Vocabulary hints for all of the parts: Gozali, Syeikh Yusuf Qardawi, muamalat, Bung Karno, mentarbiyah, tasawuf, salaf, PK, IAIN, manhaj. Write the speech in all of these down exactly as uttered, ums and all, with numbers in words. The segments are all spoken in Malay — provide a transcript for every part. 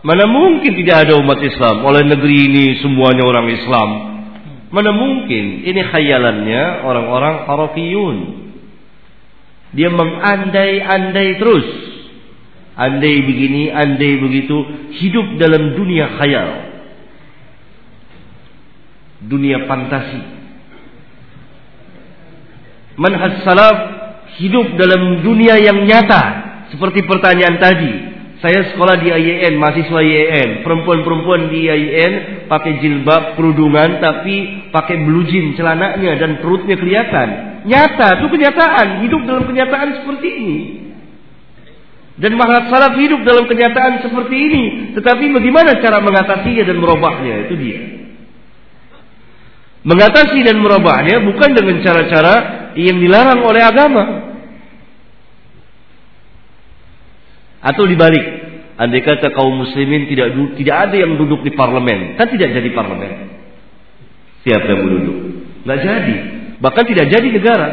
Mana mungkin tidak ada umat Islam? Oleh negeri ini semuanya orang Islam. Mana mungkin? Ini khayalannya orang-orang Arafiyun. Dia mengandai-andai terus. Andai begini, andai begitu, hidup dalam dunia khayal. Dunia fantasi. Manhaj salaf hidup dalam dunia yang nyata. Seperti pertanyaan tadi, saya sekolah di I A I N, mahasiswa I A I N, perempuan-perempuan di I A I N pakai jilbab, kerudungan, tapi pakai belujin celananya dan perutnya kelihatan. Nyata, itu kenyataan, hidup dalam kenyataan seperti ini. Dan masyarakat salaf hidup dalam kenyataan seperti ini, tetapi bagaimana cara mengatasinya dan merubahnya, itu dia. Mengatasi dan merubahnya bukan dengan cara-cara yang dilarang oleh agama. Atau dibalik, andai kata kaum muslimin tidak tidak ada yang duduk di parlemen, kan tidak jadi parlemen. Siapa yang duduk? Nggak jadi, bahkan tidak jadi negara.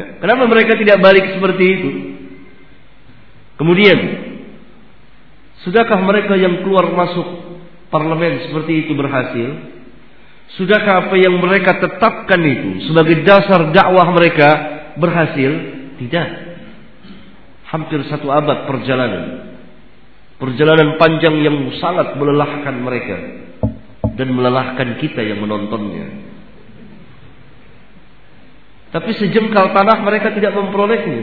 Kenapa mereka tidak balik seperti itu? Kemudian, sudahkah mereka yang keluar masuk parlemen seperti itu berhasil? Sudahkah apa yang mereka tetapkan itu sebagai dasar dakwah mereka berhasil? Tidak. Hampir satu abad perjalanan. Perjalanan panjang yang sangat melelahkan mereka. Dan melelahkan kita yang menontonnya. Tapi sejengkal tanah mereka tidak memperolehnya.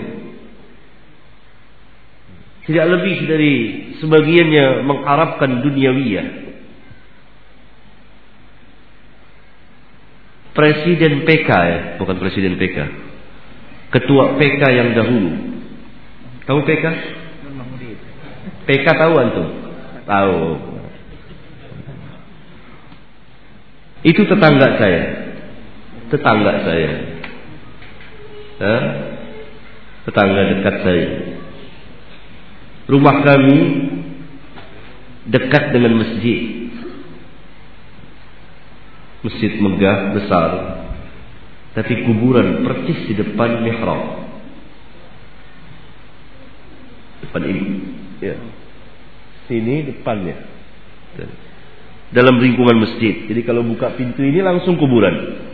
Tidak lebih dari sebagiannya mengharapkan duniawiyah. Presiden P K ya? Bukan Presiden P K. Ketua P K yang dahulu. Tahu P K? P K tahu antum? Tahu. Itu tetangga saya. Tetangga saya. Hah? Tetangga dekat saya. Rumah kami dekat dengan masjid. Masjid megah besar. Tapi kuburan persis di depan mihrab. Depan ini, ya. Sini depannya, dalam lingkungan masjid. Jadi kalau buka pintu ini langsung kuburan.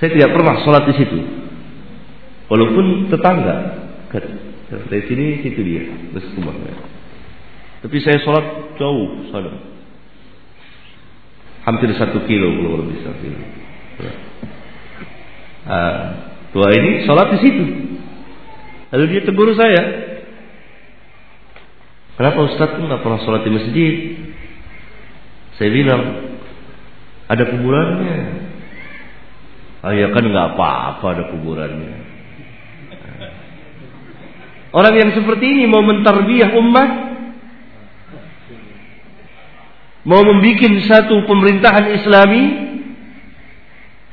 Saya tidak pernah sholat di situ, walaupun tetangga. Dari sini situ dia, masjid rumahnya. Tapi saya sholat jauh sana, hampir satu kilo kalau bisa. Ah, tua ini sholat di situ. Lalu dia tegur saya. Kenapa Ustaz pun gak pernah sholat di masjid? Saya bilang, ada kuburannya. Ah ya kan gak apa-apa ada kuburannya. Orang yang seperti ini mau mentarbiyah umat. Mau membuat satu pemerintahan Islami.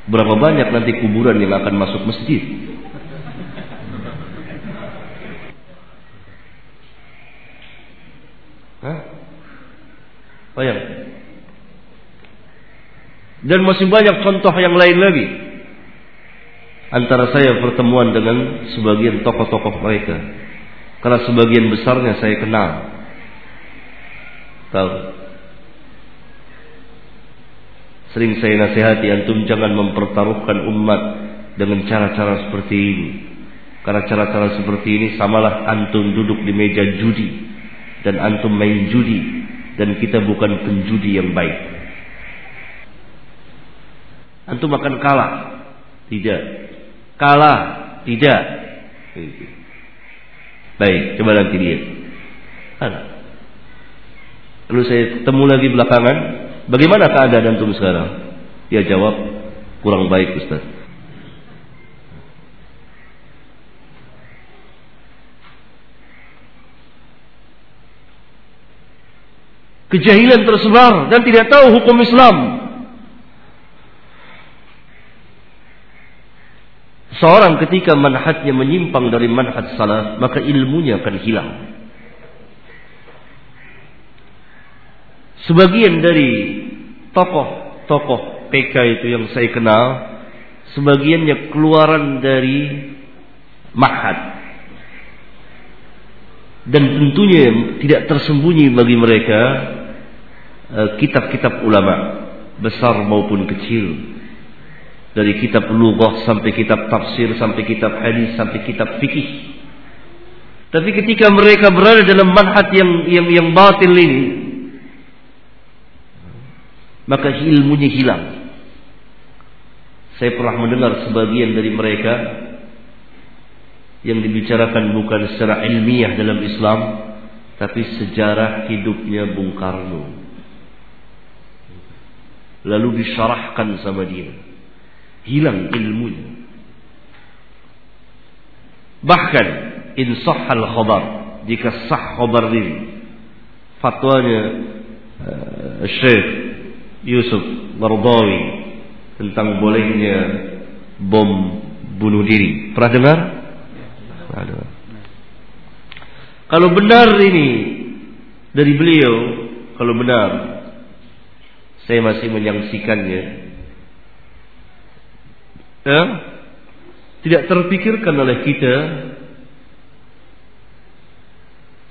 Berapa banyak nanti kuburan yang akan masuk masjid? Bayang. Dan masih banyak contoh yang lain lagi. Antara saya pertemuan dengan sebagian tokoh-tokoh mereka, karena sebagian besarnya saya kenal. Tahu? Sering saya nasihati, antum jangan mempertaruhkan umat dengan cara-cara seperti ini. Karena cara-cara seperti ini samalah antum duduk di meja judi dan antum main judi, dan kita bukan penjudi yang baik. Antum akan kalah. Tidak. Kalah. Tidak. Baik, coba nanti dia. Lalu saya ketemu lagi belakangan, bagaimana keadaan antum sekarang? Dia jawab, kurang baik Ustaz. Kejahilan tersebar dan tidak tahu hukum Islam. Seorang ketika manhajnya menyimpang dari manhaj salaf, maka ilmunya akan hilang. Sebagian dari tokoh-tokoh P K itu yang saya kenal, sebagiannya keluaran dari manhaj. Dan tentunya tidak tersembunyi bagi mereka kitab-kitab ulama besar maupun kecil, dari kitab lughah sampai kitab tafsir, sampai kitab hadis, sampai kitab fikih. Tapi ketika mereka berada dalam manhaj yang yang yang batil ini, maka ilmunya hilang. Saya pernah mendengar sebagian dari mereka yang dibicarakan bukan secara ilmiah dalam Islam, tapi sejarah hidupnya Bung Karno, lalu disyarahkan sama dia. Hilang ilmunya. Bahkan insah al-khabar, jika sah khabar ini, fatwanya uh, Syeikh Yusuf Qardawi tentang bolehnya bom bunuh diri. Pernah dengar? Pernah dengar. Kalau benar ini dari beliau, kalau benar, saya masih menyaksikannya. Eh? Tidak terpikirkan oleh kita,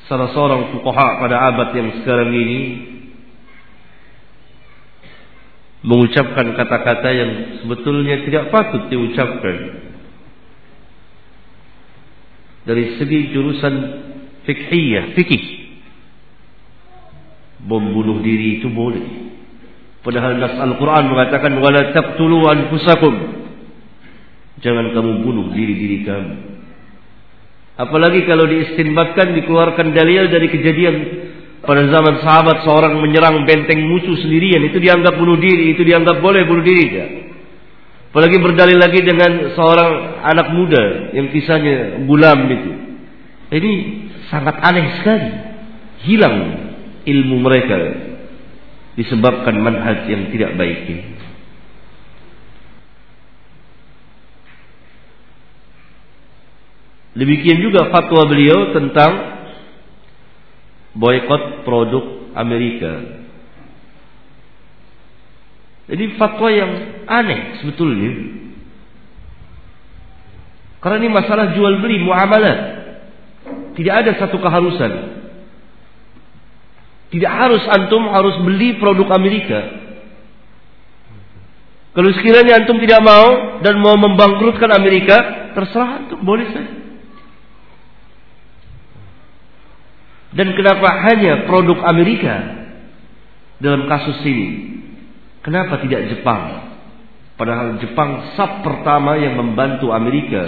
salah seorang fuqaha pada abad yang sekarang ini mengucapkan kata-kata yang sebetulnya tidak patut diucapkan. Dari segi jurusan fikhiyah, fikih, bom bunuh diri itu boleh. Padahal nas Al-Quran mengatakan wala taqtulu anfusakum, jangan kamu bunuh diri-diri kamu. Apalagi kalau diistinbatkan, dikeluarkan dalil dari kejadian pada zaman sahabat, seorang menyerang benteng musuh sendirian, itu dianggap bunuh diri, itu dianggap boleh bunuh diri. Ya? Apalagi berdalil lagi dengan seorang anak muda yang kisahnya gulam itu. Ini sangat aneh sekali. Hilang ilmu mereka disebabkan manhaj yang tidak baik ini. Demikian juga fatwa beliau tentang boikot produk Amerika. Ini fatwa yang aneh sebetulnya, karena ini masalah jual beli, muamalat. Tidak ada satu keharusan. Tidak harus antum harus beli produk Amerika. Kalau sekiranya antum tidak mau dan mau membangkrutkan Amerika, terserah antum, boleh saja. Dan kenapa hanya produk Amerika dalam kasus ini? Kenapa tidak Jepang? Padahal Jepang sub pertama yang membantu Amerika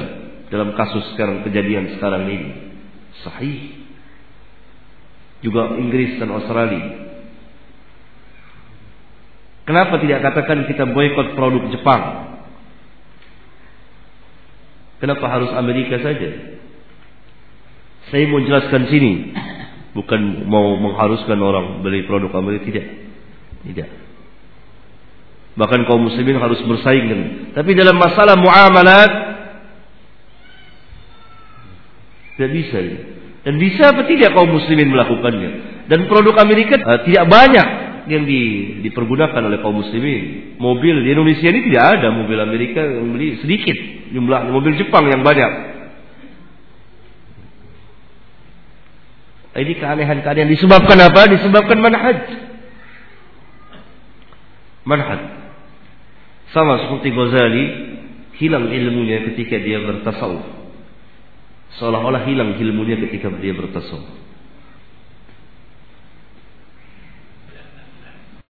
dalam kasus sekarang, kejadian sekarang ini. Sahih. Juga Inggris dan Australia. Kenapa tidak katakan kita boikot produk Jepang? Kenapa harus Amerika saja? Saya mau jelaskan sini, bukan mau mengharuskan orang beli produk Amerika, tidak. Tidak. Bahkan kaum muslimin harus bersaing. Tapi dalam masalah muamalat tidak bisa. Dan bisa apa tidak kaum muslimin melakukannya? Dan produk Amerika eh, tidak banyak yang di, dipergunakan oleh kaum muslimin. Mobil di Indonesia ini tidak ada mobil Amerika yang beli, sedikit jumlah mobil Jepang yang banyak. Ini keanehan-keanehan disebabkan apa? Disebabkan manhaj. Manhaj. Sama seperti Gozali hilang ilmunya ketika dia bertasawuf. Seolah-olah hilang ilmunya ketika dia bertasawuf.